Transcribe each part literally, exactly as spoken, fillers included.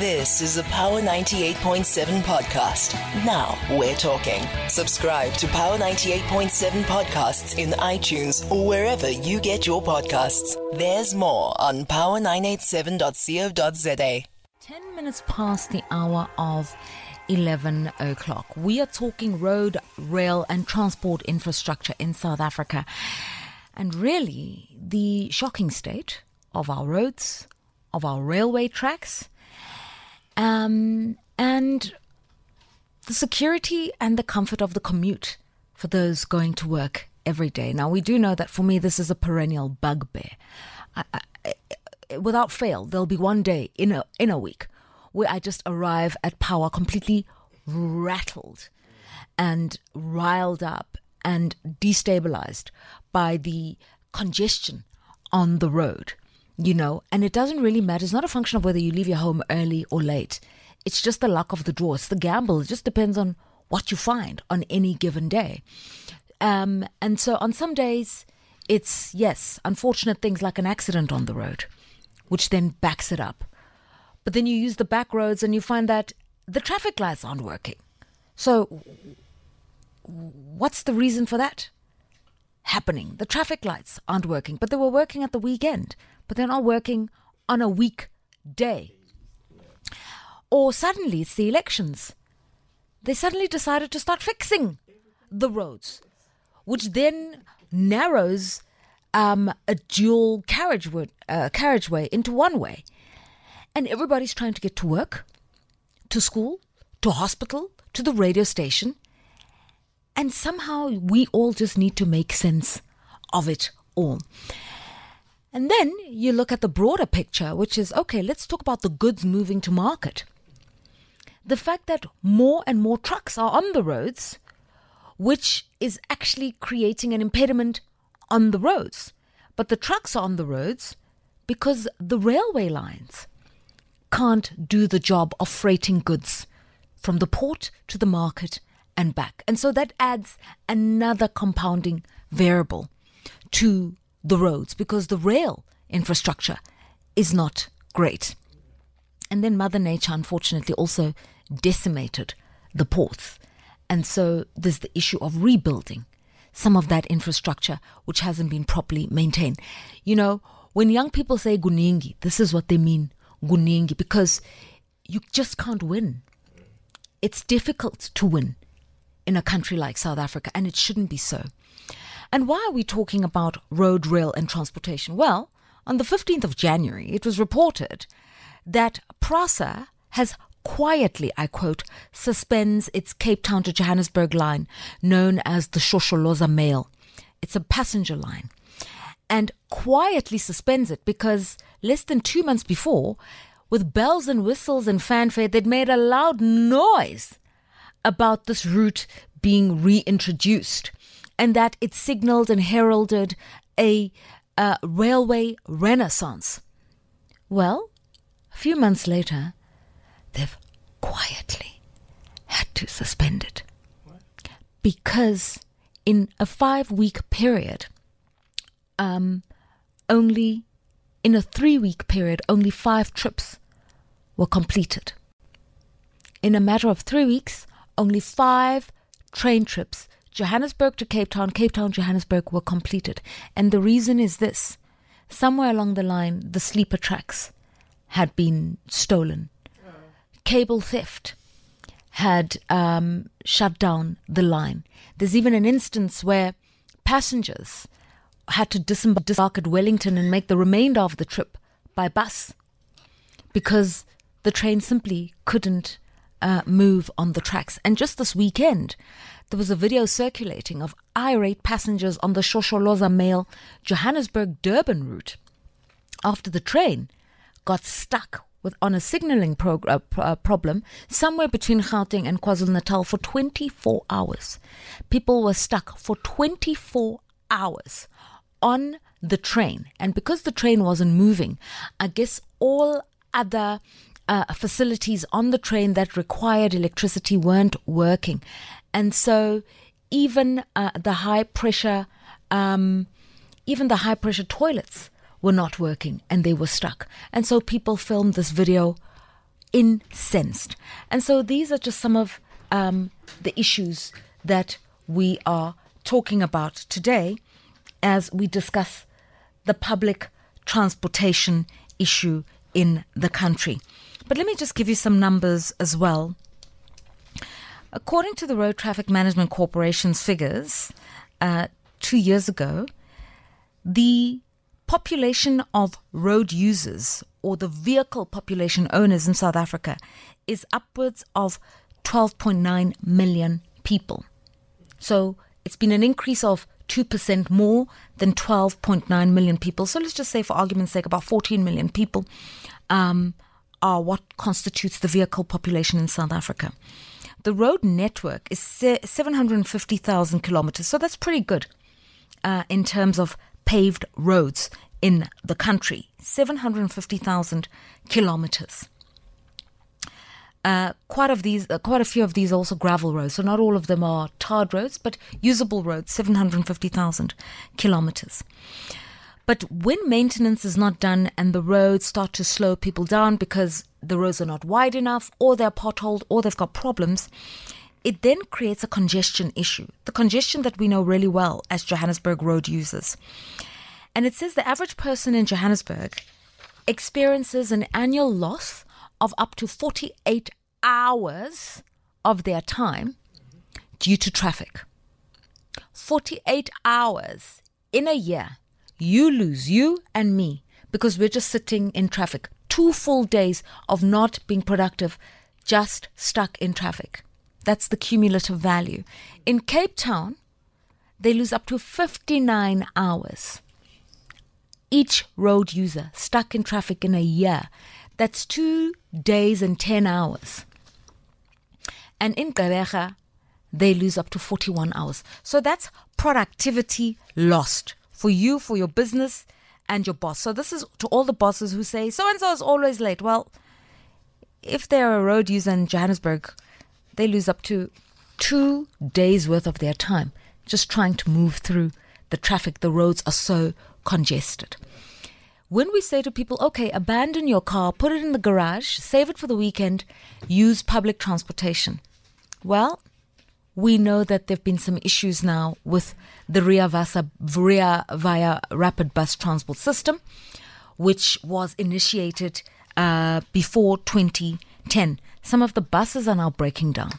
This is the Power ninety-eight point seven podcast. Now we're talking. Subscribe to Power ninety-eight point seven podcasts in iTunes or wherever you get your podcasts. There's more on power nine eight seven dot co dot za. Ten minutes past the hour of eleven o'clock. We are talking road, rail and transport infrastructure in South Africa. And really, the shocking state of our roads, of our railway tracks, um, and the security and the comfort of the commute for those going to work every day. Now, we do know that for me, this is a perennial bugbear. I, I, without fail, there'll be one day in a, in a week where I just arrive at Power completely rattled and riled up and destabilized by the congestion on the road, you know, and it doesn't really matter. It's not a function of whether you leave your home early or late. It's just the luck of the draw. It's the gamble. It just depends on what you find on any given day. Um, and so on some days, it's, yes, unfortunate things like an accident on the road, which then backs it up. But then you use the back roads and you find that the traffic lights aren't working. So what's the reason for that happening? The traffic lights aren't working, but they were working at the weekend, but they're not working on a weekday. Or suddenly it's the elections. They suddenly decided to start fixing the roads, which then narrows um, a dual carriageway, uh, carriageway into one way. And everybody's trying to get to work, to school, to hospital, to the radio station. And somehow we all just need to make sense of it all. And then you look at the broader picture, which is, okay, let's talk about the goods moving to market. The fact that more and more trucks are on the roads, which is actually creating an impediment on the roads. But the trucks are on the roads because the railway lines can't do the job of freighting goods from the port to the market and back. And so that adds another compounding variable to the roads because the rail infrastructure is not great. And then Mother Nature, unfortunately, also decimated the ports. And so there's the issue of rebuilding some of that infrastructure which hasn't been properly maintained. You know, when young people say guningi, this is what they mean. Guningi, because you just can't win. It's difficult to win in a country like South Africa, and it shouldn't be so. And why are we talking about road, rail, and transportation? Well, on the fifteenth of January, it was reported that Prasa has quietly, I quote, suspends its Cape Town to Johannesburg line known as the Shosholoza Meyl. It's a passenger line. And quietly suspends it because less than two months before, with bells and whistles and fanfare, they'd made a loud noise about this route being reintroduced and that it signaled and heralded a uh, railway renaissance. Well, a few months later, they've quietly had to suspend it because in a five-week period, Um, only in a three-week period, only five trips were completed. In a matter of three weeks, only five train trips, Johannesburg to Cape Town, Cape Town, Johannesburg, were completed. And the reason is this. Somewhere along the line, the sleeper tracks had been stolen. Cable theft had um, shut down the line. There's even an instance where passengers had to disembark at Wellington and make the remainder of the trip by bus because the train simply couldn't uh, move on the tracks. And just this weekend, there was a video circulating of irate passengers on the Shosholoza Meyl Johannesburg-Durban route after the train got stuck with on a signalling prog- uh, pr- uh, problem somewhere between Gauteng and KwaZulu-Natal for twenty-four hours. People were stuck for twenty-four hours. On the train, and because the train wasn't moving, I guess all other uh, facilities on the train that required electricity weren't working, and so even uh, the high pressure, um, even the high pressure toilets were not working, and they were stuck. And so people filmed this video incensed. And so these are just some of um, the issues that we are talking about today as we discuss the public transportation issue in the country. But let me just give you some numbers as well. According to the Road Traffic Management Corporation's figures, uh, two years ago, the population of road users or the vehicle population owners in South Africa is upwards of twelve point nine million people. So it's been an increase of two percent more than twelve point nine million people. So let's just say, for argument's sake, about fourteen million people um, are what constitutes the vehicle population in South Africa. The road network is seven hundred fifty thousand kilometers. So that's pretty good uh, in terms of paved roads in the country. seven hundred fifty thousand kilometers. Uh, quite of these, uh, quite a few of these are also gravel roads. So not all of them are tarred roads, but usable roads, seven hundred fifty thousand kilometers. But when maintenance is not done and the roads start to slow people down because the roads are not wide enough or they're potholed or they've got problems, it then creates a congestion issue, the congestion that we know really well as Johannesburg road users. And it says the average person in Johannesburg experiences an annual loss of up to forty-eight hours of their time due to traffic. forty-eight hours in a year. You lose, you and me, because we're just sitting in traffic. Two full days of not being productive, just stuck in traffic. That's the cumulative value. In Cape Town, they lose up to fifty-nine hours. Each road user stuck in traffic in a year. That's two days and ten hours. And in Gqeberha, they lose up to forty-one hours. So that's productivity lost. For you, for your business, and your boss. So this is to all the bosses who say, so-and-so is always late. Well, if they're a road user in Johannesburg, they lose up to two days' worth of their time just trying to move through the traffic. The roads are so congested. When we say to people, okay, abandon your car, put it in the garage, save it for the weekend, use public transportation. Well, we know that there have been some issues now with the Rea Vaya rapid bus transport system, which was initiated uh, before twenty ten. Some of the buses are now breaking down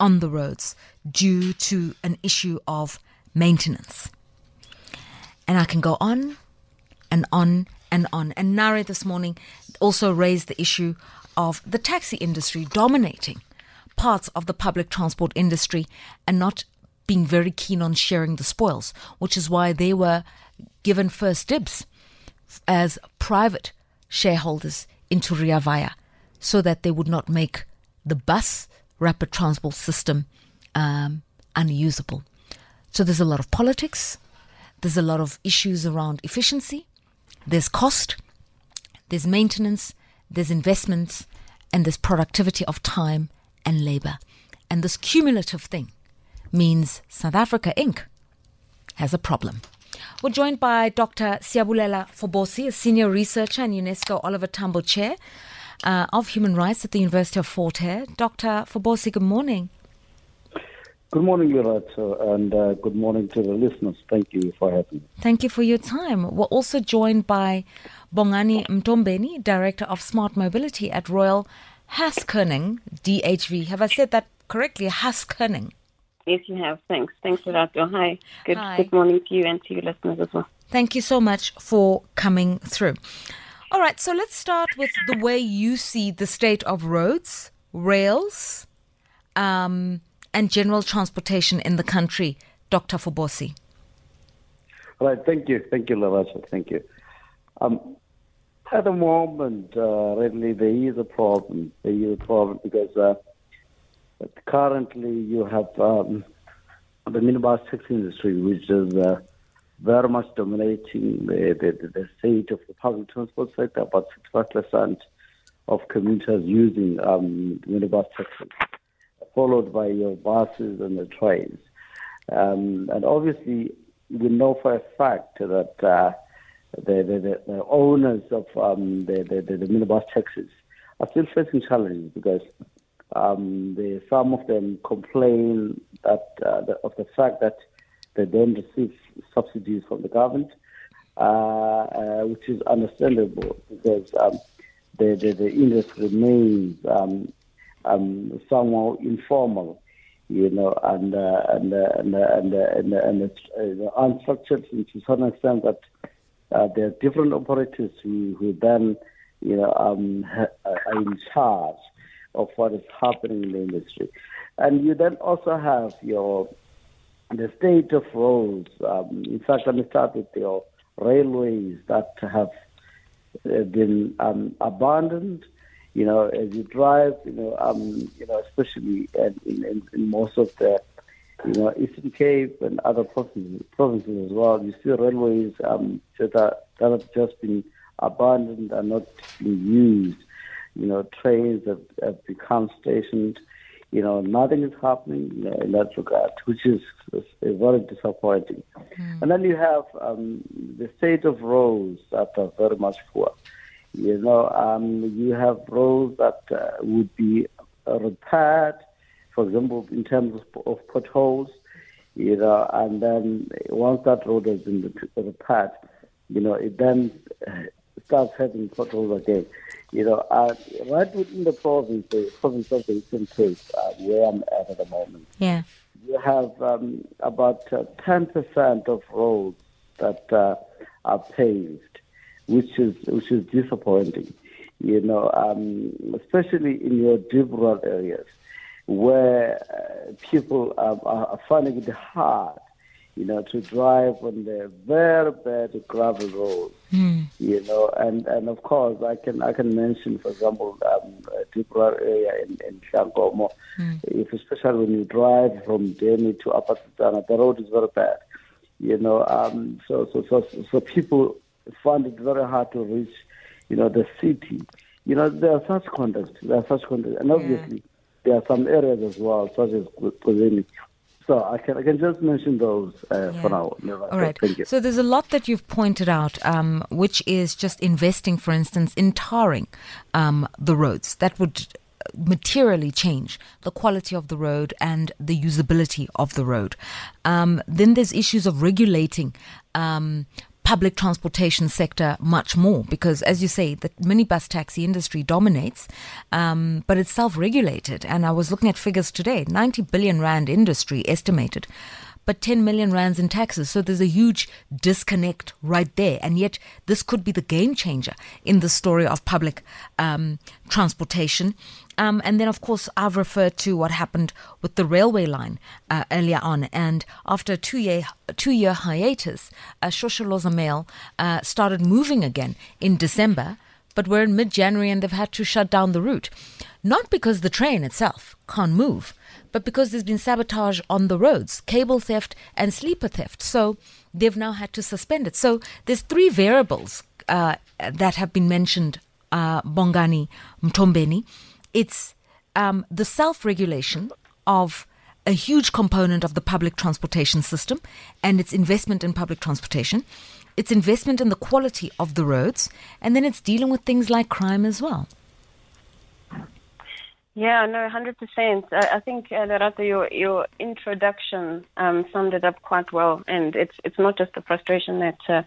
on the roads due to an issue of maintenance. And I can go on and on and on. And Nare this morning also raised the issue of the taxi industry dominating parts of the public transport industry and not being very keen on sharing the spoils, which is why they were given first dibs as private shareholders into Rea Vaya, so that they would not make the bus rapid transport system um, unusable. So there's a lot of politics. There's a lot of issues around efficiency. There's cost. There's maintenance. There's investments. And there's productivity of time and labor. And this cumulative thing means South Africa Incorporated has a problem. We're joined by Doctor Siyabulela Fobosi, a senior researcher and UNESCO Oliver Tambo Chair uh, of Human Rights at the University of Fort Hare. Doctor Fobosi, good morning. Good morning, Lerato, and uh, good morning to the listeners. Thank you for having me. Thank you for your time. We're also joined by Bongani Mthombeni, Director of Smart Mobility at Royal HaskoningDHV. Have I said that correctly? HaskoningDHV. Yes, you have. Thanks. Thanks, Lerato. Hi. Good, Hi. Good morning to you and to your listeners as well. Thank you so much for coming through. All right, so let's start with the way you see the state of roads, rails, um, and general transportation in the country, Doctor Fobosi. All right, thank you. Thank you, Lerato. Thank you. Um, at the moment, uh, really, there is a problem. There is a problem because... Uh, But currently, you have um, the minibus taxi industry, which is uh, very much dominating the, the, the state of the public transport sector. About sixty-five percent of commuters using um, minibus taxis, followed by your buses and the trains. Um, and obviously, we know for a fact that uh, the, the, the owners of um, the, the, the minibus taxis are still facing challenges because um, the, some of them complain that uh, the, of the fact that they don't receive subsidies from the government, uh, uh, which is understandable because um, the, the, the industry remains um, um, somehow informal, you know, and uh, and uh, and uh, and uh, and, uh, and uh, unstructured to some extent that uh, there are different operators who, who then, you know, um, are in charge of what is happening in the industry. And you then also have your the state of roads. Um, in fact, let me start with your railways that have been um, abandoned. You know, as you drive, you know, um, you know, especially in, in, in most of the, you know, Eastern Cape and other provinces, provinces as well, you see railways um, that are, that have just been abandoned and not being used. You know, trains have, have become stationed. You know, nothing is happening, you know, in that regard, which is, is, is very disappointing. Mm. And then you have um, the state of roads that are very much poor. You know, um, you have roads that uh, would be uh, repaired, for example, in terms of, of potholes, you know, and then once that road has been repaired, you know, it then starts having potholes again. You know, uh, right within the province, the province of the Eastern Cape, uh, where I'm at at the moment, yeah, you have um, about uh, ten percent of roads that uh, are paved, which is which is disappointing, you know, um, especially in your deep rural areas where uh, people are, are finding it hard, you know, to drive on the very bad gravel roads, mm. you know, and, and of course I can I can mention, for example, um, a deep rural area in in Shankomo, mm. if especially when you drive from Deni to Upper Tsitana, the road is very bad, you know, um, so so so so people find it very hard to reach, you know, the city. You know, there are such contexts, there are such contexts, and obviously yeah. there are some areas as well, such as Kozini. So I can I can just mention those uh, yeah. for now. Yeah, All right. Thank you. So there's a lot that you've pointed out, um, which is just investing, for instance, in tarring um, the roads. That would materially change the quality of the road and the usability of the road. Um, then there's issues of regulating Um, public transportation sector much more, because as you say, the minibus taxi industry dominates, um, but it's self-regulated. And I was looking at figures today, ninety billion rand industry estimated, but ten million rands in taxes. So there's a huge disconnect right there. And yet this could be the game changer in the story of public um, transportation. Um, and then, of course, I've referred to what happened with the railway line uh, earlier on. And after a two-year, two-year hiatus, uh, Shosholoza Meyl uh, started moving again in December, but we're in mid-January and they've had to shut down the route. Not because the train itself can't move, but because there's been sabotage on the roads, cable theft and sleeper theft. So they've now had to suspend it. So there's three variables uh, that have been mentioned, uh, Bongani Mthombeni. It's um, the self-regulation of a huge component of the public transportation system and its investment in public transportation. It's investment in the quality of the roads. And then it's dealing with things like crime as well. Yeah, no, one hundred percent. I, I think, uh, Lerato, your, your introduction um, summed it up quite well. And it's it's not just the frustration that uh,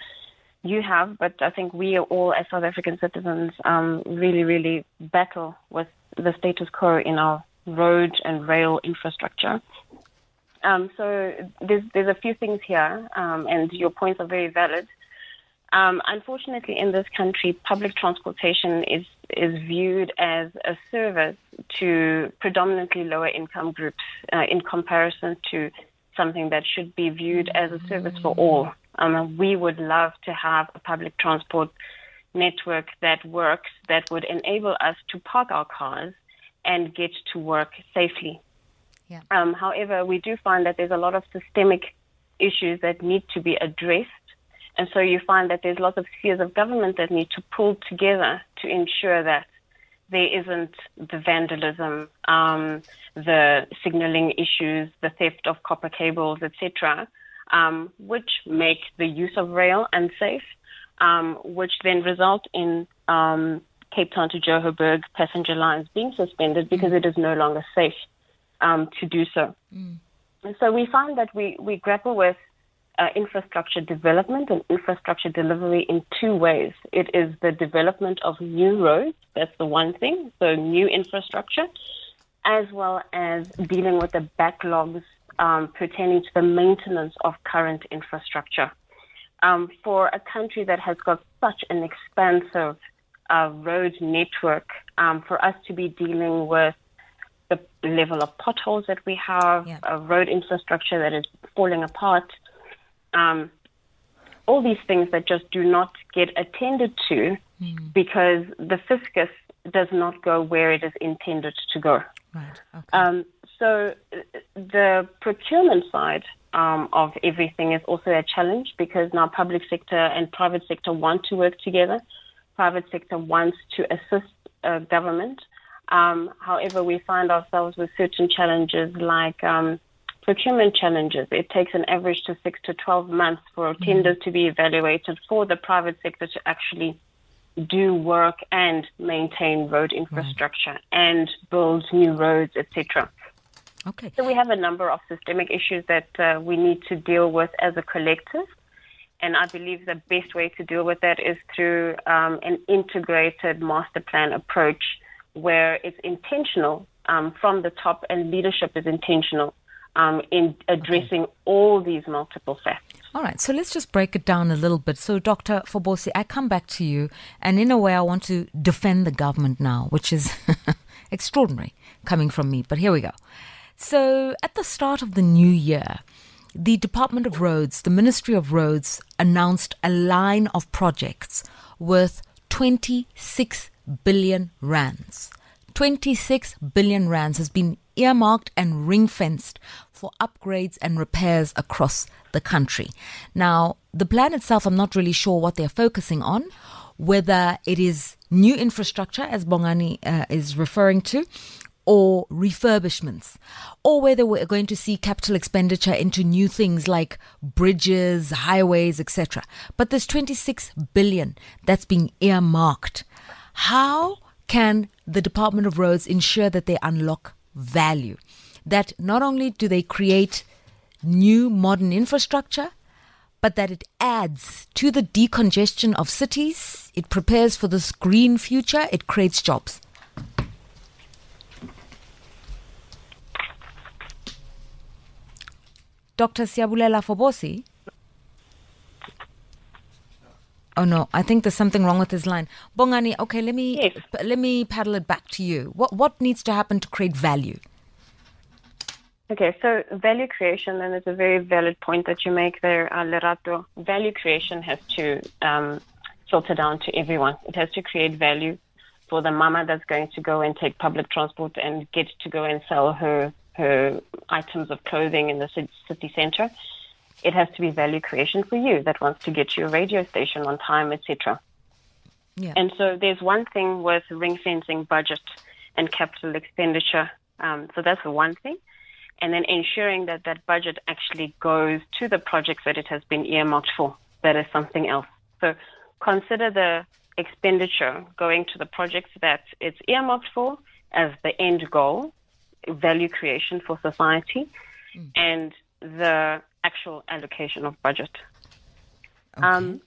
you have, but I think we all as South African citizens um, really, really battle with the status quo in our road and rail infrastructure. Um, so there's there's a few things here, um, and your points are very valid. Um, unfortunately, in this country, public transportation is, is viewed as a service to predominantly lower income groups uh, in comparison to something that should be viewed as a service for all. Um, we would love to have a public transport network that works, that would enable us to park our cars and get to work safely. Yeah. Um, however, we do find that there's a lot of systemic issues that need to be addressed. And so you find that there's lots of spheres of government that need to pull together to ensure that there isn't the vandalism, um, the signaling issues, the theft of copper cables, et cetera, um, which make the use of rail unsafe, um, which then result in um, Cape Town to Johannesburg passenger lines being suspended because mm. it is no longer safe um, to do so. Mm. And so we find that we, we grapple with uh, infrastructure development and infrastructure delivery in two ways. It is the development of new roads, that's the one thing, so new infrastructure, as well as dealing with the backlogs um, pertaining to the maintenance of current infrastructure. Um, for a country that has got such an expansive uh, road network, um, for us to be dealing with the level of potholes that we have, yeah. uh, road infrastructure that is falling apart, um, all these things that just do not get attended to mm. because the fiscus does not go where it is intended to go. Right. Okay. Um, so the procurement side um, of everything is also a challenge because now public sector and private sector want to work together. Private sector wants to assist uh, government. Um, however, we find ourselves with certain challenges like um, procurement challenges. It takes an average to six to twelve months for mm-hmm. tenders to be evaluated for the private sector to actually do work and maintain road infrastructure right. and build new roads, et cetera. Okay. So we have a number of systemic issues that uh, we need to deal with as a collective. And I believe the best way to deal with that is through um, an integrated master plan approach where it's intentional um, from the top and leadership is intentional um, in addressing okay. all these multiple facets. All right, so let's just break it down a little bit. So, Doctor Fobosi, I come back to you, and in a way I want to defend the government now, which is extraordinary coming from me, but here we go. So, at the start of the new year, the Department of Roads, the Ministry of Roads, announced a line of projects worth twenty-six billion rands. twenty-six billion rands has been earmarked and ring-fenced for upgrades and repairs across the country. Now, the plan itself, I'm not really sure what they're focusing on, whether it is new infrastructure, as Bongani uh, is referring to, or refurbishments, or whether we're going to see capital expenditure into new things like bridges, highways, et cetera. But there's twenty-six billion that's being earmarked. How can the Department of Roads ensure that they unlock value, that not only do they create new modern infrastructure, but that it adds to the decongestion of cities, it prepares for this green future, it creates jobs? Doctor Siyabulela Fobosi? Oh no, I think there's something wrong with his line. Bongani, okay, let me yes. p- let me paddle it back to you. What what needs to happen to create value? Okay, so value creation, and it's a very valid point that you make there, uh, Lerato. Value creation has to um, filter down to everyone. It has to create value for the mama that's going to go and take public transport and get to go and sell her her items of clothing in the city centre. It has to be value creation for you that wants to get your radio station on time, et cetera. Yeah. And so there's one thing with ring-fencing budget and capital expenditure. Um, so that's the one thing. And then ensuring that that budget actually goes to the projects that it has been earmarked for. That is something else. So consider the expenditure going to the projects that it's earmarked for as the end goal, value creation for society, mm. and the actual allocation of budget. Okay. Um,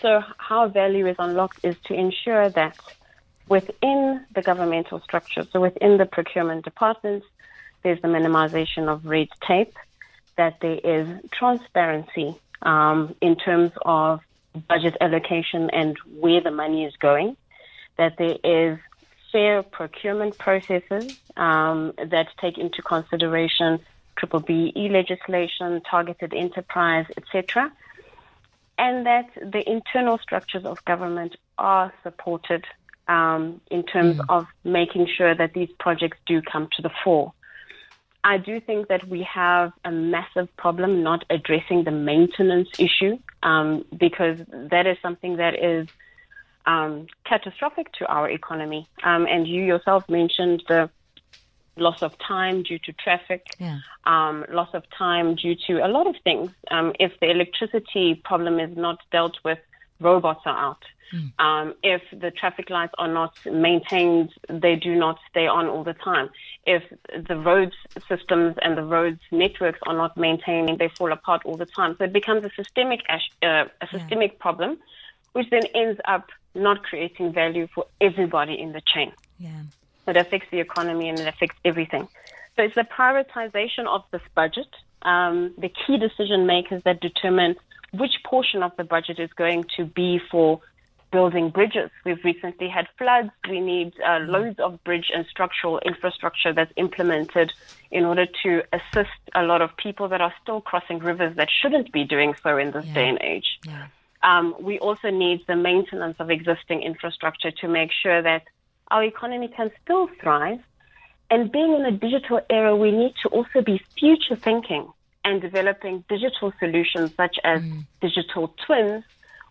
so how value is unlocked is to ensure that within the governmental structure, so within the procurement departments, there's the minimization of red tape, that there is transparency um, in terms of budget allocation and where the money is going, that there is fair procurement processes um, that take into consideration Triple B E legislation, targeted enterprise, et cetera, and that the internal structures of government are supported um, in terms mm. of making sure that these projects do come to the fore. I do think that we have a massive problem not addressing the maintenance issue um, because that is something that is um, catastrophic to our economy. Um, and you yourself mentioned the loss of time due to traffic, yeah. um, loss of time due to a lot of things. Um, if the electricity problem is not dealt with robots are out. Mm. Um, if the traffic lights are not maintained, they do not stay on all the time. If the roads systems and the roads networks are not maintained, they fall apart all the time. So it becomes a systemic ash, uh, a systemic yeah. problem, which then ends up not creating value for everybody in the chain. Yeah. It affects the economy and it affects everything. So it's the prioritization of this budget, um, the key decision makers that determine which portion of the budget is going to be for building bridges. We've recently had floods. We need uh, loads of bridge and structural infrastructure that's implemented in order to assist a lot of people that are still crossing rivers that shouldn't be doing so in this yeah. day and age. Yeah. Um, we also need the maintenance of existing infrastructure to make sure that our economy can still thrive. And being in a digital era, we need to also be future thinking and developing digital solutions such as mm. digital twins,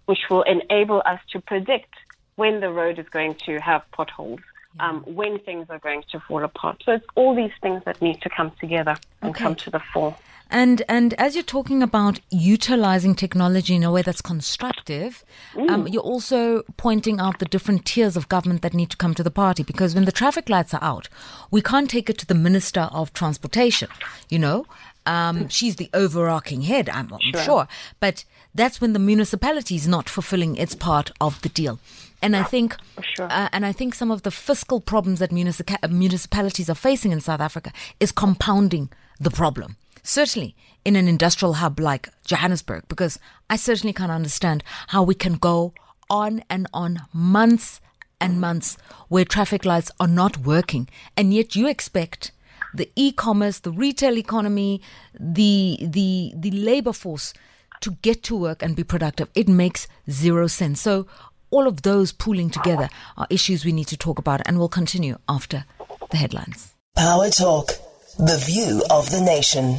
which will enable us to predict when the road is going to have potholes, yeah. um, when things are going to fall apart. So it's all these things that need to come together and okay. come to the fore. And and as you're talking about utilizing technology in a way that's constructive, mm. um, you're also pointing out the different tiers of government that need to come to the party, because when the traffic lights are out, we can't take it to the Minister of Transportation, you know. Um, mm. She's the overarching head, I'm, I'm sure. sure. But that's when the municipality is not fulfilling its part of the deal. And I think, sure. uh, and I think some of the fiscal problems that municip- municipalities are facing in South Africa is compounding the problem. Certainly in an industrial hub like Johannesburg, because I certainly can't understand how we can go on and on, months and months, where traffic lights are not working. And yet you expect the e-commerce, the retail economy, the the the labor force to get to work and be productive. It makes zero sense. So all of those pooling together are issues we need to talk about, and we'll continue after the headlines. Power Talk, the view of the nation.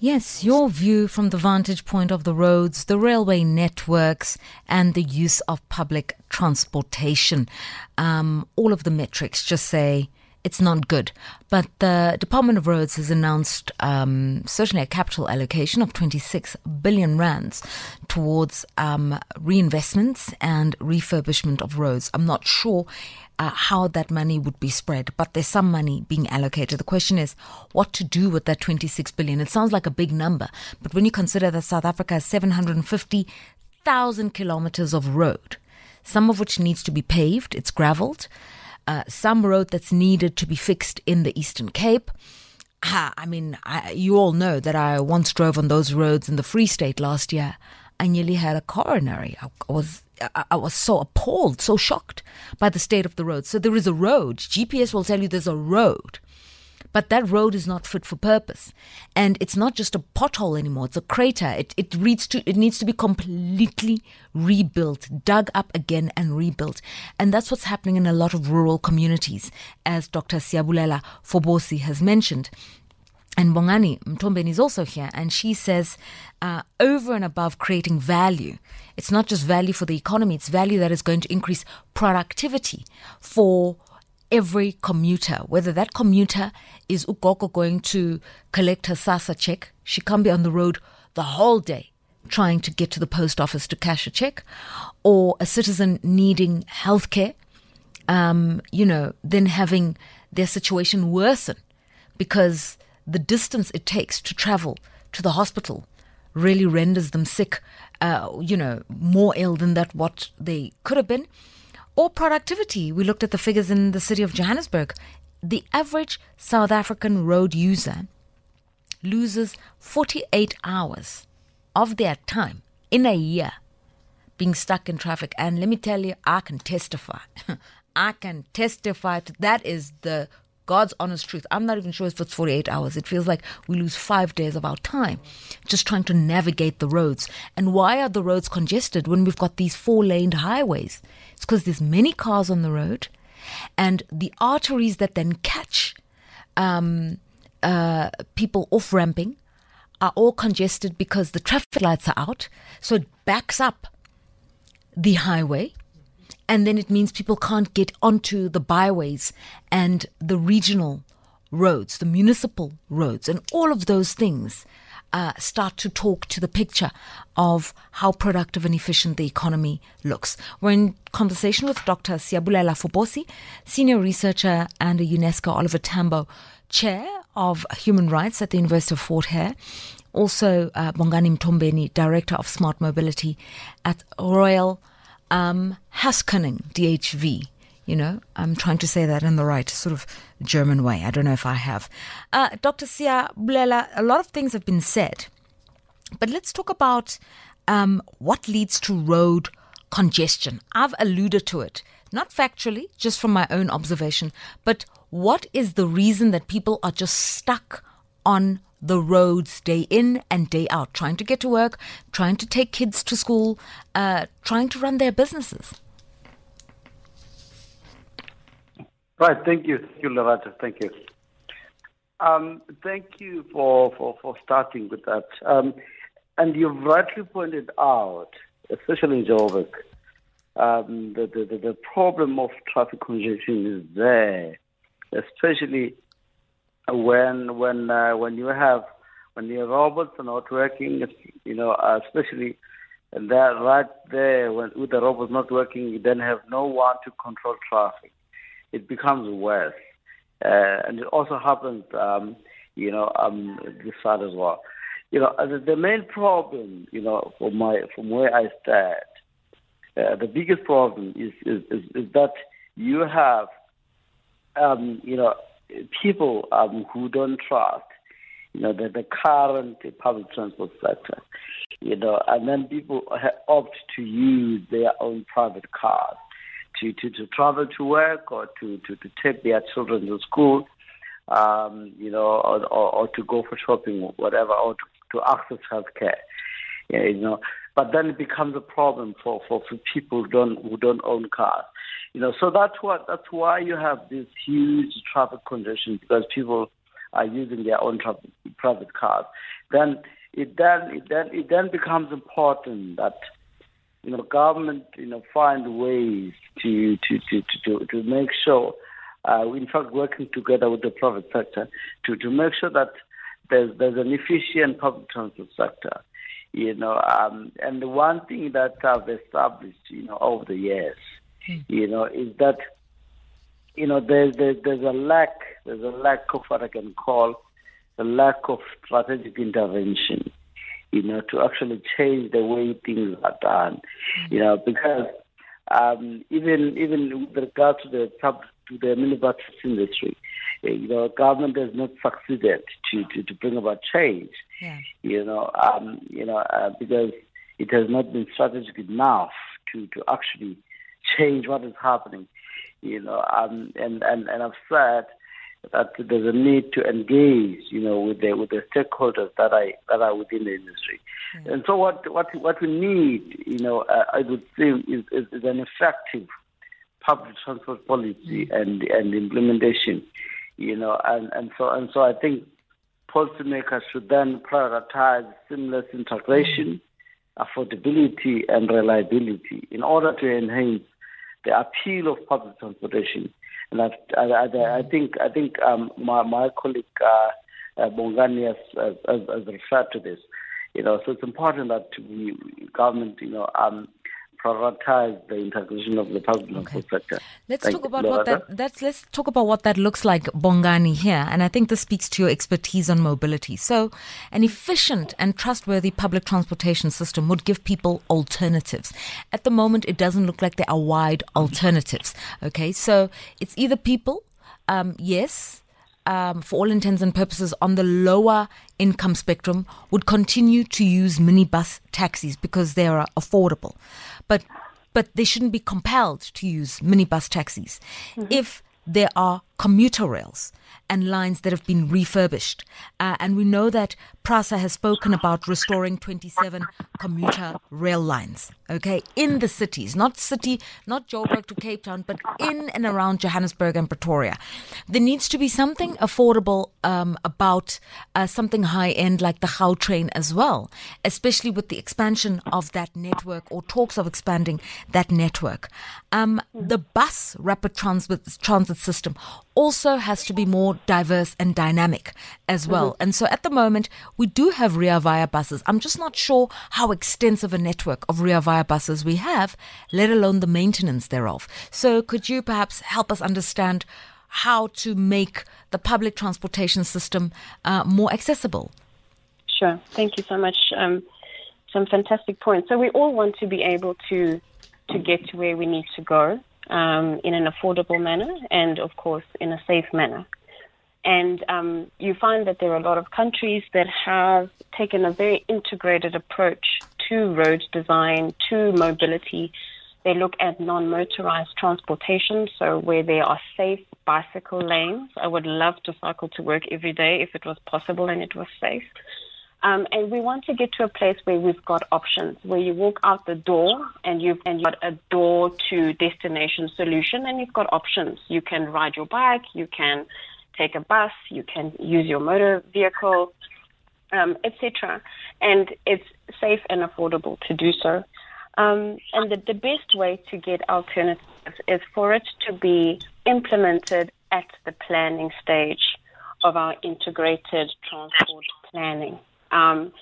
Yes, your view from the vantage point of the roads, the railway networks, and the use of public transportation. Um, all of the metrics just say it's not good. But the Department of Roads has announced um, certainly a capital allocation of twenty-six billion rands towards um, reinvestments and refurbishment of roads. I'm not sure uh, how that money would be spread, but there's some money being allocated. The question is what to do with that twenty-six billion. It sounds like a big number, but when you consider that South Africa has seven hundred fifty thousand kilometers of road, some of which needs to be paved, it's gravelled. Uh, some road that's needed to be fixed in the Eastern Cape. Ah, I mean, I, you all know that I once drove on those roads in the Free State last year. I nearly had a coronary. I was, I was so appalled, so shocked by the state of the road. So there is a road. G P S will tell you there's a road. But that road is not fit for purpose. And it's not just a pothole anymore. It's a crater. It it reads to it needs to be completely rebuilt, dug up again and rebuilt. And that's what's happening in a lot of rural communities, as Doctor Siyabulela Fobosi has mentioned. And Bongani Mthombeni is also here, and she says uh, over and above creating value, it's not just value for the economy, it's value that is going to increase productivity for every commuter, whether that commuter is ugogo going to collect her SASSA check. She can't be on the road the whole day trying to get to the post office to cash a check, or a citizen needing healthcare, um, you know, then having their situation worsen because the distance it takes to travel to the hospital really renders them sick, uh, you know, more ill than that what they could have been. Or productivity. We looked at the figures in the city of Johannesburg. The average South African road user loses forty-eight hours of their time in a year being stuck in traffic. And let me tell you, I can testify. I can testify to that is the God's honest truth. I'm not even sure if it's forty-eight hours. It feels like we lose five days of our time just trying to navigate the roads. And why are the roads congested when we've got these four-laned highways? It's because there's many cars on the road, and the arteries that then catch um, uh, people off-ramping are all congested because the traffic lights are out. So it backs up the highway. And then it means people can't get onto the byways and the regional roads, the municipal roads, and all of those things uh, start to talk to the picture of how productive and efficient the economy looks. We're in conversation with Doctor Siyabulela Fobosi, Senior Researcher and a UNESCO Oliver Tambo Chair of Human Rights at the University of Fort Hare. Also, uh, Bongani Mthombeni, Director of Smart Mobility at Royal um, HaskoningDHV. You know, I'm trying to say that in the right sort of German way. I don't know if I have. Uh, Doctor Siyabulela, a lot of things have been said, but let's talk about um, what leads to road congestion. I've alluded to it, not factually, just from my own observation, but what is the reason that people are just stuck on the roads day in and day out, trying to get to work, trying to take kids to school, uh, trying to run their businesses? Right, thank you. Thank you, Lerato. Thank you. Um, thank you for, for, for starting with that. Um, and you've rightly pointed out, especially in Joburg, um, the, the, the, the problem of traffic congestion is there, especially when when uh, when you have when your robots are not working, you know, especially that right there when with the robots not working, you then have no one to control traffic. It becomes worse, uh, and it also happens, um, you know, um, this side as well. You know, the, the main problem, you know, from my from where I stand, uh, the biggest problem is is, is, is that you have, um, you know, people um, who don't trust, you know, the, the current public transport sector, you know, and then people opt to use their own private cars. To, to, to travel to work or to, to, to take their children to school, um, you know, or, or, or to go for shopping, or whatever, or to, to access healthcare, you know. But then it becomes a problem for, for, for people who don't who don't own cars, you know. So that's what that's why you have this huge traffic congestion, because people are using their own tra- private cars. Then it then it then it then becomes important that, you know, government, you know, find ways to to, to, to, to make sure, uh, in fact, working together with the private sector to, to make sure that there's there's an efficient public transport sector, you know. Um, and the one thing that I've established, you know, over the years, mm. you know, is that, you know, there's there's, there's a lack there's a lack of what I can call the lack of strategic intervention, you know, to actually change the way things are done, you know, because um, even even with regard to the to the minibus industry, you know, government has not succeeded to, to, to bring about change, yeah. you know, um, you know, uh, because it has not been strategic enough to, to actually change what is happening, you know, um, and, and, and I've said that there's a need to engage, you know, with the with the stakeholders that I that are within the industry, mm. and so what what what we need, you know, uh, I would think is, is, is an effective public transport policy mm. and and implementation, you know, and, and so and so I think policymakers should then prioritize seamless integration, mm. affordability, and reliability in order to enhance the appeal of public transportation. And I, I, I think I think um, my, my colleague uh, uh, Bongani has, has, has referred to this. You know, so it's important that we government, you know, um, prioritize the integration of the public okay. sector. Let's Thank talk about Loretta. what that that's. Let's talk about what that looks like, Bongani, here, and I think this speaks to your expertise on mobility. So, an efficient and trustworthy public transportation system would give people alternatives. At the moment, it doesn't look like there are wide alternatives. Okay, so it's either people, um, yes. Um, for all intents and purposes, on the lower income spectrum would continue to use minibus taxis because they are affordable. But but they shouldn't be compelled to use minibus taxis. Mm-hmm. If there are commuter rails and lines that have been refurbished. Uh, and we know that Prasa has spoken about restoring twenty-seven commuter rail lines, okay, in the cities, not city, not Joburg to Cape Town, but in and around Johannesburg and Pretoria. There needs to be something affordable um, about uh, something high-end like the Gautrain as well, especially with the expansion of that network or talks of expanding that network. Um, the bus rapid transit, transit system also has to be more diverse and dynamic as well. Mm-hmm. And so at the moment, we do have Rea Vaya buses. I'm just not sure how extensive a network of Rea Vaya buses we have, let alone the maintenance thereof. So could you perhaps help us understand how to make the public transportation system uh, more accessible? Sure. Thank you so much. Um, some fantastic points. So we all want to be able to to get to where we need to go um, in an affordable manner and, of course, in a safe manner. And um, you find that there are a lot of countries that have taken a very integrated approach to road design, to mobility. They look at non-motorized transportation, so where there are safe bicycle lanes. I would love to cycle to work every day if it was possible and it was safe. Um, and we want to get to a place where we've got options, where you walk out the door and you've, and you've got a door to destination solution and you've got options. You can ride your bike, you can take a bus, you can use your motor vehicle, um, et cetera. And it's safe and affordable to do so. Um, and the, the best way to get alternatives is for it to be implemented at the planning stage of our integrated transport planning. Um,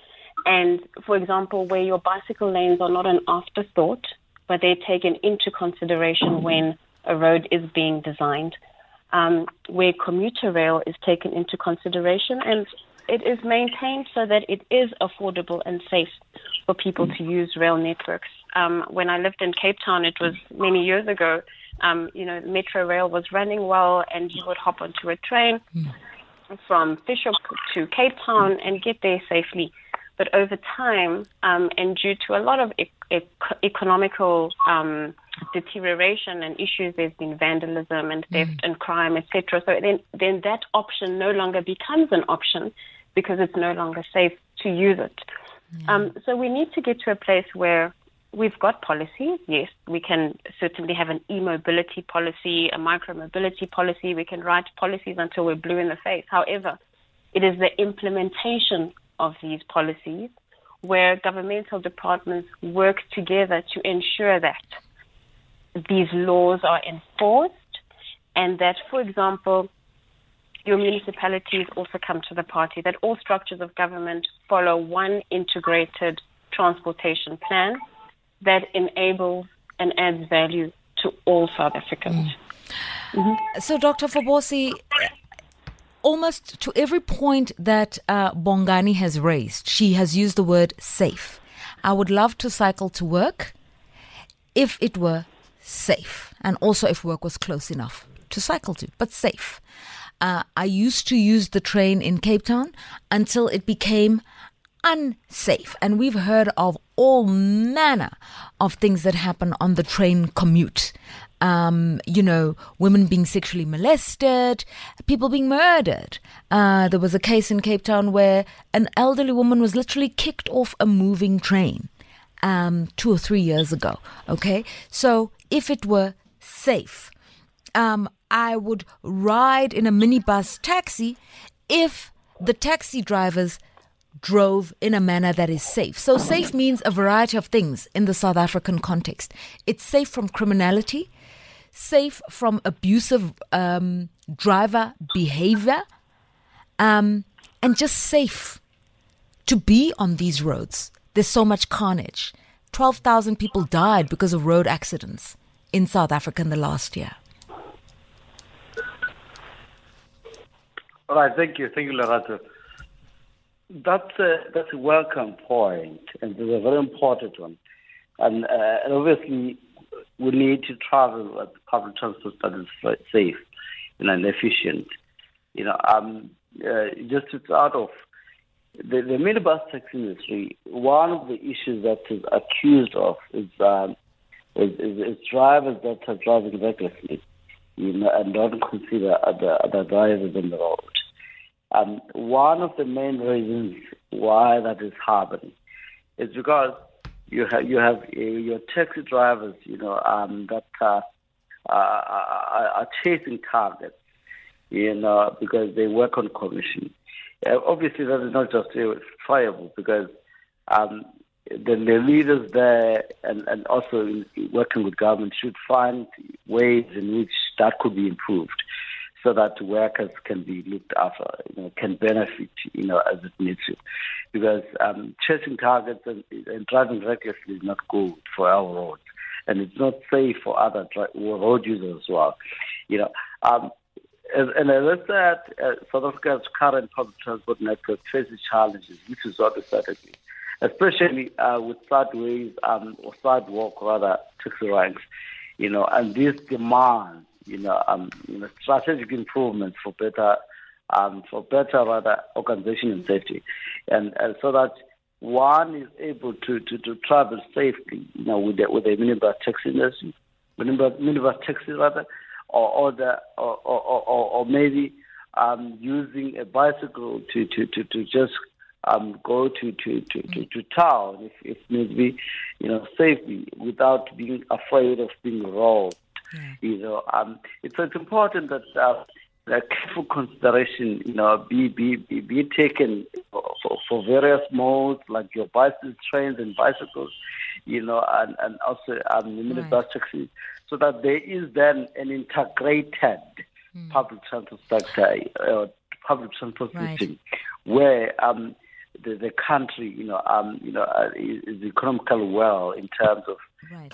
and, for example, where your bicycle lanes are not an afterthought, but they're taken into consideration when a road is being designed, um, where commuter rail is taken into consideration and it is maintained so that it is affordable and safe for people to use rail networks. Um, when I lived in Cape Town, it was many years ago, um, you know, Metrorail was running well and you would hop onto a train mm. from Bishop to Cape Town and get there safely. But over time, um, and due to a lot of e- e- economical um, deterioration and issues, there's been vandalism and theft mm. and crime, et cetera. So then, then that option no longer becomes an option because it's no longer safe to use it. Mm. Um, so we need to get to a place where we've got policy. Yes, we can certainly have an e-mobility policy, a micro-mobility policy. We can write policies until we're blue in the face. However, it is the implementation of these policies where governmental departments work together to ensure that these laws are enforced and that, for example, your municipalities also come to the party, that all structures of government follow one integrated transportation plan that enables and adds value to all South Africans. Mm. Mm-hmm. So, Doctor Fobosi, almost to every point that uh, Bongani has raised, she has used the word safe. I would love to cycle to work if it were safe, and also if work was close enough to cycle to, but safe. Uh, I used to use the train in Cape Town until it became unsafe, and we've heard of all manner of things that happen on the train commute. Um, you know, women being sexually molested, people being murdered. Uh, there was a case in Cape Town where an elderly woman was literally kicked off a moving train um, two or three years ago. Okay, so if it were safe, um, I would ride in a minibus taxi if the taxi drivers drove in a manner that is safe. So safe means a variety of things in the South African context. It's safe from criminality, safe from abusive um, driver behavior, um, and just safe to be on these roads. There's so much carnage. twelve thousand people died because of road accidents in South Africa in the last year. All right, thank you. Thank you, Lerato. That's a, that's a welcome point, and it's a very important one. And, uh, and obviously, we need to travel with public transport that is safe you know, and efficient. You know, um, uh, just to start off, the, the minibus taxi industry, one of the issues that is accused of is um, is, is, is drivers that are driving recklessly, you know, and don't consider other other drivers on the road. Um, one of the main reasons why that is happening is because you have you have uh, your taxi drivers, you know, um, that uh, uh, are chasing targets, you know, because they work on commission. Uh, obviously, that is not justifiable because um, then the leaders there and, and also in working with government should find ways in which that could be improved. so that workers can be looked after, you know, can benefit, you know, as it needs to. Because um, chasing targets and, and driving recklessly is not good for our roads, and it's not safe for other dri- road users as well. You know, um, and, and as I said, uh, South Africa's current public transport network faces challenges, which is not aesthetically, especially uh, with sideways um, or sidewalk rather taxi ranks, you know, and this demands, you know, um, you know, strategic improvements for better, um, for better rather organization and safety, and, and so that one is able to, to, to travel safely, you know, with the, with the minibus taxi industry, minibus, minibus taxi rather, or or, the, or, or, or, or maybe um, using a bicycle to to, to, to just um, go to to, to, to to town if if need be, you know, safely without being afraid of being robbed. Yeah. You know, um, it's, it's important that uh, that careful consideration, you know, be be be, be taken for, for various modes like your buses, trains, and bicycles, you know, and and also um, minibus right. taxis, so that there is then an integrated mm. public transport sector, uh, public transport right. system, where um, the the country, you know, um, you know, uh, is, is economically well in terms of. Right.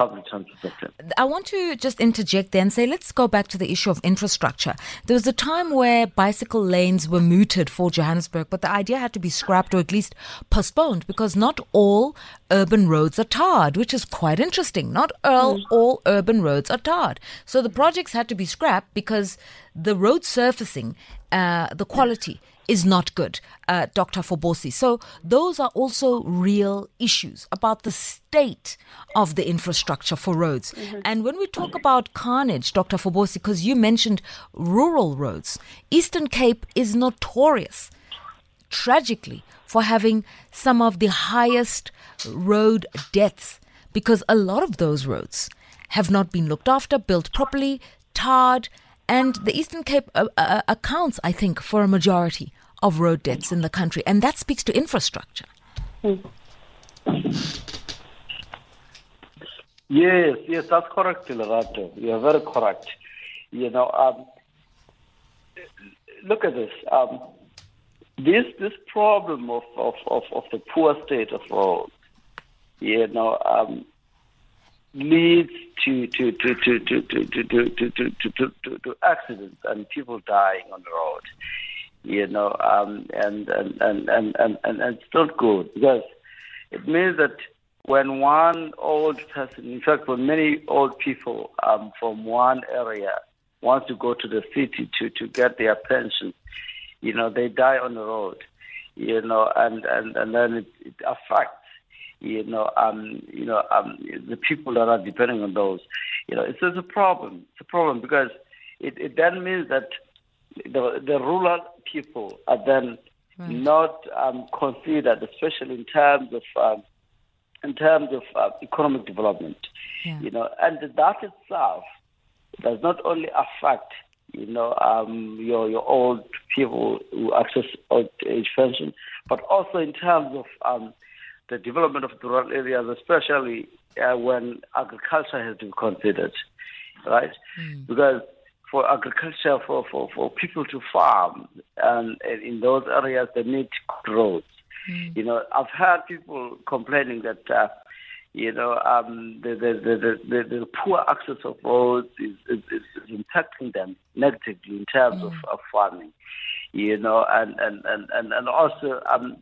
I want to just interject there and say, let's go back to the issue of infrastructure. There was a time where bicycle lanes were mooted for Johannesburg, but the idea had to be scrapped or at least postponed because not all urban roads are tarred, which is quite interesting. Not all, all urban roads are tarred. So the projects had to be scrapped because the road surfacing, uh, the quality is not good, uh, Doctor Fobosi. So those are also real issues about the state of the infrastructure for roads. Mm-hmm. And when we talk about carnage, Doctor Fobosi, because you mentioned rural roads, Eastern Cape is notorious, tragically, for having some of the highest road deaths because a lot of those roads have not been looked after, built properly, tarred, and the Eastern Cape uh, uh, accounts, I think, for a majority of road deaths in the country. And that speaks to infrastructure. Mm. Yes, yes, that's correct, Lerato. You're very correct. You know, um, look at this. Um, this this problem of, of, of, of the poor state of roads, you know, um, leads to to to to to to to to to to to to accidents and people dying on the road. You know, um, and, and, and, and, and, and it's not good because it means that when one old person, in fact, when many old people um, from one area want to go to the city to, to get their pension, you know, they die on the road, you know, and, and, and then it, it affects, you know, um, you know, um, the people that are depending on those. You know, it's, it's a problem. It's a problem because it, it then means that the, the rural people are then right. not um, considered, especially in terms of... Um, in terms of uh, economic development, yeah. you know, and that itself does not only affect, you know, um, your your old people who access old age pension, but also in terms of um, the development of the rural areas, especially uh, when agriculture has to be considered, right? Mm. Because for agriculture, for, for, for people to farm, and, and in those areas they need growth. Mm. You know, I've heard people complaining that, uh, you know, um, the, the, the, the, the poor access of roads is, is, is impacting them negatively in terms mm. of, of farming, you know, and, and, and, and, and also um,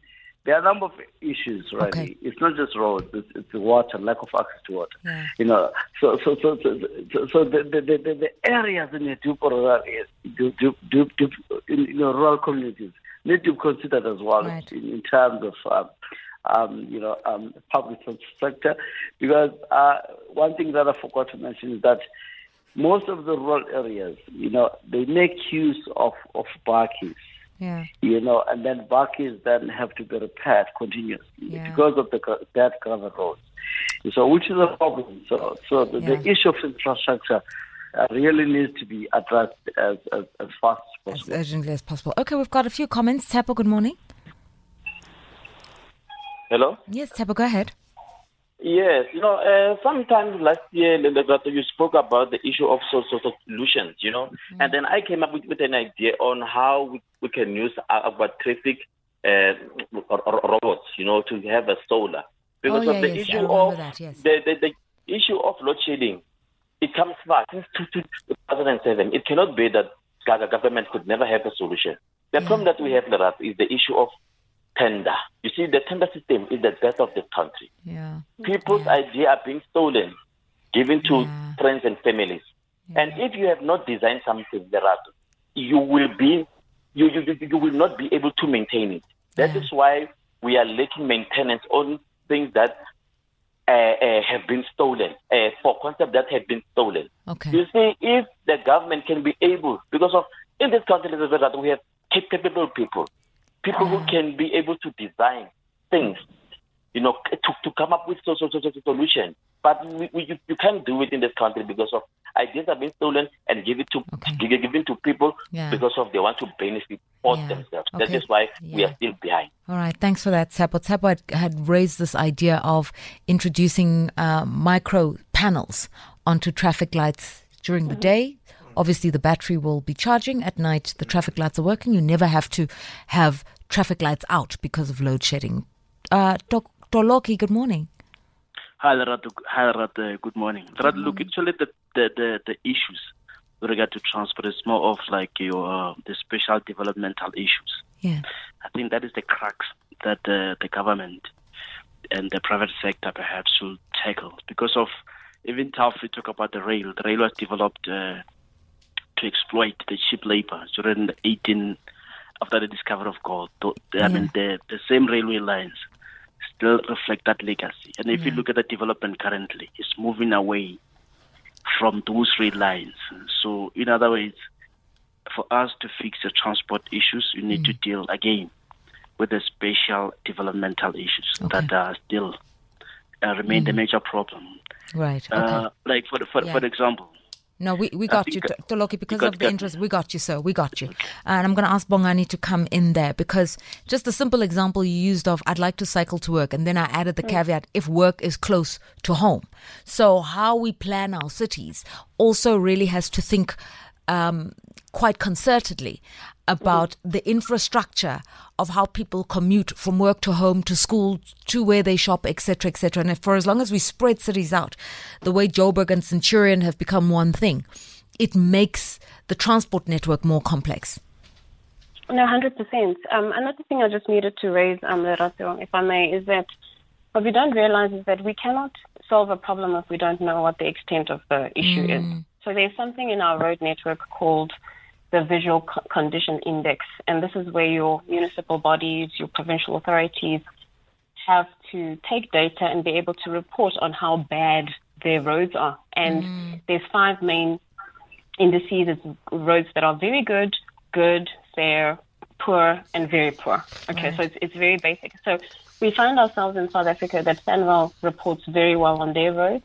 there are a number of issues, really. Okay. It's not just roads, it's, it's water, lack of access to water, yeah. you know. So so so so, so, so the, the, the, the areas in the deep rural, deep, deep, deep, deep, in, in the rural communities, need to be considered as well right. in, in terms of, um, um, you know, um, public sector, because uh, one thing that I forgot to mention is that most of the rural areas, you know, they make use of, of bakkies, yeah. you know, and then bakkies then have to be repaired continuously yeah. because of the bad gravel roads. So, which is a problem. So, so the, yeah. the issue of infrastructure Uh, really needs to be addressed as, as, as fast as possible. As urgently as possible. Okay, we've got a few comments. Tapo, good morning. Hello? Yes, Tapo, go ahead. Yes, you know, uh, sometimes last year, you spoke about the issue of social solutions, you know, mm-hmm. and then I came up with, with an idea on how we, we can use our traffic uh, robots, you know, to have a solar. Because oh, yeah, of the yes, issue of that, yes. the, the, the issue of load shedding, it comes back since two thousand seven. It cannot be that the government could never have a solution. The yeah. problem that we have, Lerato, is the issue of tender. You see, the tender system is the death of this country. Yeah. People's yeah. ideas are being stolen, given to yeah. friends and families. Yeah. And if you have not designed something, Lerato, you will be, you, you you will not be able to maintain it. That yeah. is why we are lacking maintenance on things that uh, uh, have been stolen, uh, for concepts that have been stolen. Okay. You see, if the government can be able, because of in this country, Lerato, we have capable people. People who can be able to design things, you know, to, to come up with so, so, so, so solution. But we, we, you, you can't do it in this country because of ideas have been stolen and give it to okay. given to people yeah. because of they want to benefit for yeah. themselves. Okay. That is why yeah. we are still behind. All right, thanks for that, Tsapo. Tsapo had, had raised this idea of introducing uh, micro panels onto traffic lights during mm-hmm. the day. Obviously, the battery will be charging. At night, the traffic lights are working. You never have to have traffic lights out because of load shedding. Uh, Toloki, good morning. Hi, Lerato. Hi, Lerato. Good morning. Lerato, mm-hmm. look, actually, the, the, the, the issues with regard to transport is more of like your uh, the special developmental issues. Yeah. I think that is the crux that uh, the government and the private sector perhaps should tackle. Because of, even tough, we talk about the rail. The rail was developed... Uh, to exploit the cheap labor during the eighteen after the discovery of gold. The, yeah. I mean, the, the same railway lines still reflect that legacy. And if yeah. you look at the development currently, it's moving away from those rail lines. So, in other words, for us to fix the transport issues, you need mm. to deal again with the spatial developmental issues okay. that are still uh, remain mm. the major problem. Right. Okay. Uh, like for for yeah. for example. No, we, we got you, Toloki, because of the interest. We got you, sir. We got you. And I'm going to ask Bongani to come in there because just the simple example you used of I'd like to cycle to work. And then I added the caveat, if work is close to home. So how we plan our cities also really has to think um, quite concertedly about the infrastructure of how people commute from work to home to school to where they shop, et cetera, et cetera. And if, for as long as we spread cities out, the way Joburg and Centurion have become one thing, it makes the transport network more complex. No, one hundred percent. Um, another thing I just needed to raise, um, if I may, is that what we don't realize is that we cannot solve a problem if we don't know what the extent of the issue mm. is. So there's something in our road network called the Visual Condition Index, and this is where your municipal bodies, your provincial authorities have to take data and be able to report on how bad their roads are. And mm. there's five main indices. It's roads that are very good, good, fair, poor, and very poor. Okay, right. so it's, it's very basic. So we find ourselves in South Africa that SANRAL reports very well on their roads.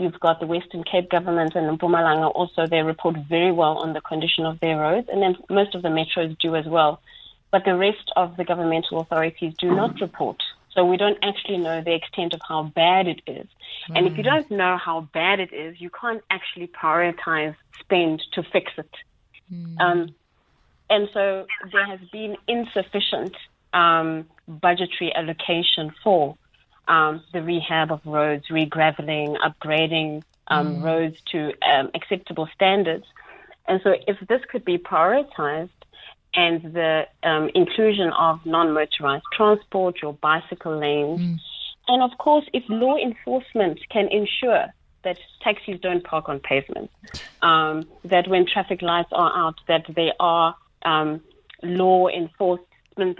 You've got the Western Cape government and Mpumalanga also, they report very well on the condition of their roads. And then most of the metros do as well. But the rest of the governmental authorities do not report. So we don't actually know the extent of how bad it is. Mm. And if you don't know how bad it is, you can't actually prioritize spend to fix it. Mm. Um, and so there has been insufficient um, budgetary allocation for Um, the rehab of roads, regraveling, upgrading um, mm. roads to um, acceptable standards. And so if this could be prioritized and the um, inclusion of non-motorized transport, your bicycle lanes, mm. and of course, if law enforcement can ensure that taxis don't park on pavements, um, that when traffic lights are out, that they are um, law enforced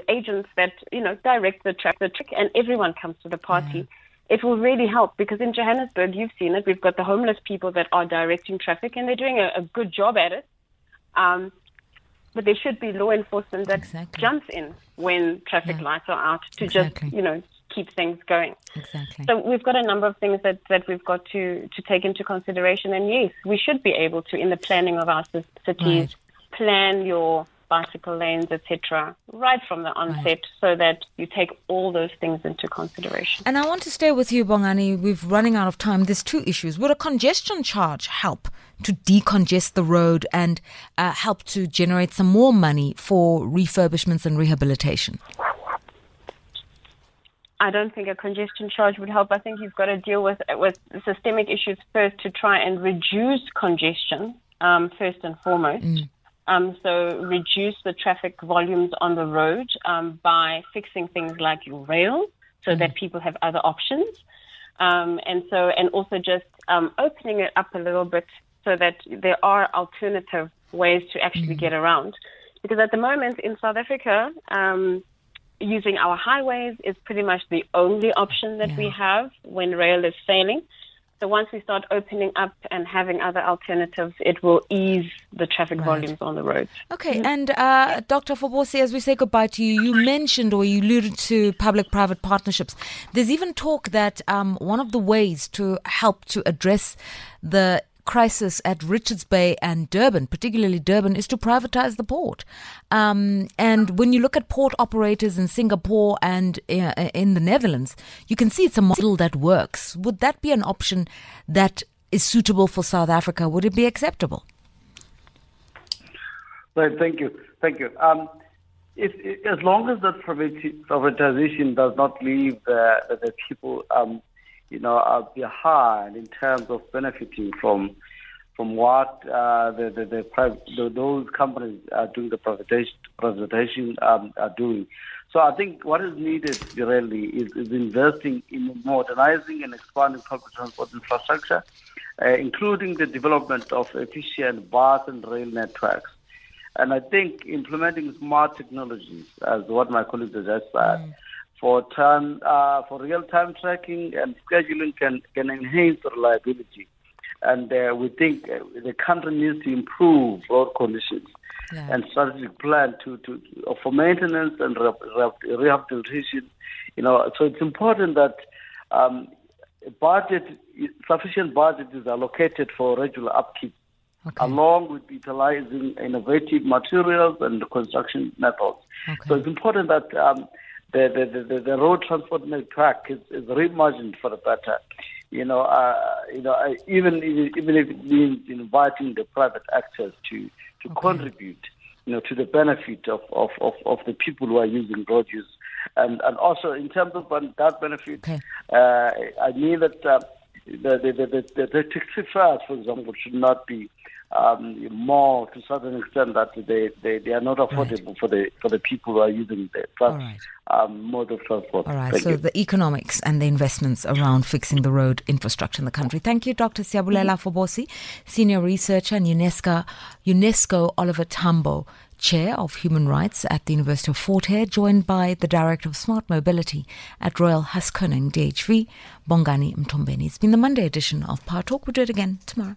agents that, you know, direct the track, the trick, and everyone comes to the party. Yeah. It will really help because in Johannesburg, you've seen it. We've got the homeless people that are directing traffic and they're doing a, a good job at it. Um, but there should be law enforcement that exactly. jumps in when traffic yeah. lights are out to exactly. just, you know, keep things going. Exactly. So we've got a number of things that, that we've got to, to take into consideration. And yes, we should be able to, in the planning of our cities, right. plan your bicycle lanes, et cetera, right from the onset, right. so that you take all those things into consideration. And I want to stay with you, Bongani. We're running out of time. There's two issues. Would a congestion charge help to decongest the road and uh, help to generate some more money for refurbishments and rehabilitation? I don't think a congestion charge would help. I think you've got to deal with with systemic issues first to try and reduce congestion, um, first and foremost. Mm. Um, so reduce the traffic volumes on the road um, by fixing things like your rail so mm. that people have other options. Um, and so, and also just um, opening it up a little bit so that there are alternative ways to actually mm. get around. Because at the moment in South Africa, um, using our highways is pretty much the only option that yeah. we have when rail is failing. So once we start opening up and having other alternatives, it will ease the traffic right. volumes on the roads. Okay, mm-hmm. and uh, Doctor Fobosi, as we say goodbye to you, you mentioned or you alluded to public-private partnerships. There's even talk that um, one of the ways to help to address the crisis at Richards Bay and Durban, particularly Durban, is to privatize the port. Um, and when you look at port operators in Singapore and uh, in the Netherlands, you can see it's a model that works. Would that be an option that is suitable for South Africa? Would it be acceptable? Right, thank you. Thank you. Um, if, if, as long as that privatization does not leave the, the people um you know, are behind in terms of benefiting from from what uh, the, the, the, private, the those companies are doing, the privatization, privatization um, are doing. So I think what is needed really is, is investing in modernizing and expanding public transport infrastructure, uh, including the development of efficient bus and rail networks. And I think implementing smart technologies, as what my colleagues just said, mm. for time, uh, for real-time tracking and scheduling can, can enhance reliability. And uh, we think the country needs to improve road conditions yeah. and strategic plan to, to, to for maintenance and rehabilitation. You know, so it's important that um, budget, sufficient budget is allocated for regular upkeep, okay. along with utilizing innovative materials and construction methods. Okay. So it's important that Um, The, the the the road transport network is, is reimagined for the better, you know. Uh, you know, uh, even even if it means inviting the private actors to, to okay. contribute, you know, to the benefit of, of, of, of the people who are using road use, and and also in terms of that benefit, okay. uh, I mean that uh, the the the the, the taxi fares, for example, should not be um, more to a certain extent that they, they, they are not affordable right. for the for the people who are using the transport. Um, mode of transport. All right, Thank so you. The economics and the investments around fixing the road infrastructure in the country. Thank you, Doctor Siyabulela Fobosi, Senior Researcher and UNESCO, UNESCO Oliver Tambo Chair of Human Rights at the University of Fort Hare, joined by the Director of Smart Mobility at Royal HaskoningDHV, Bongani Mthombeni. It's been the Monday edition of Power Talk. We'll do it again tomorrow.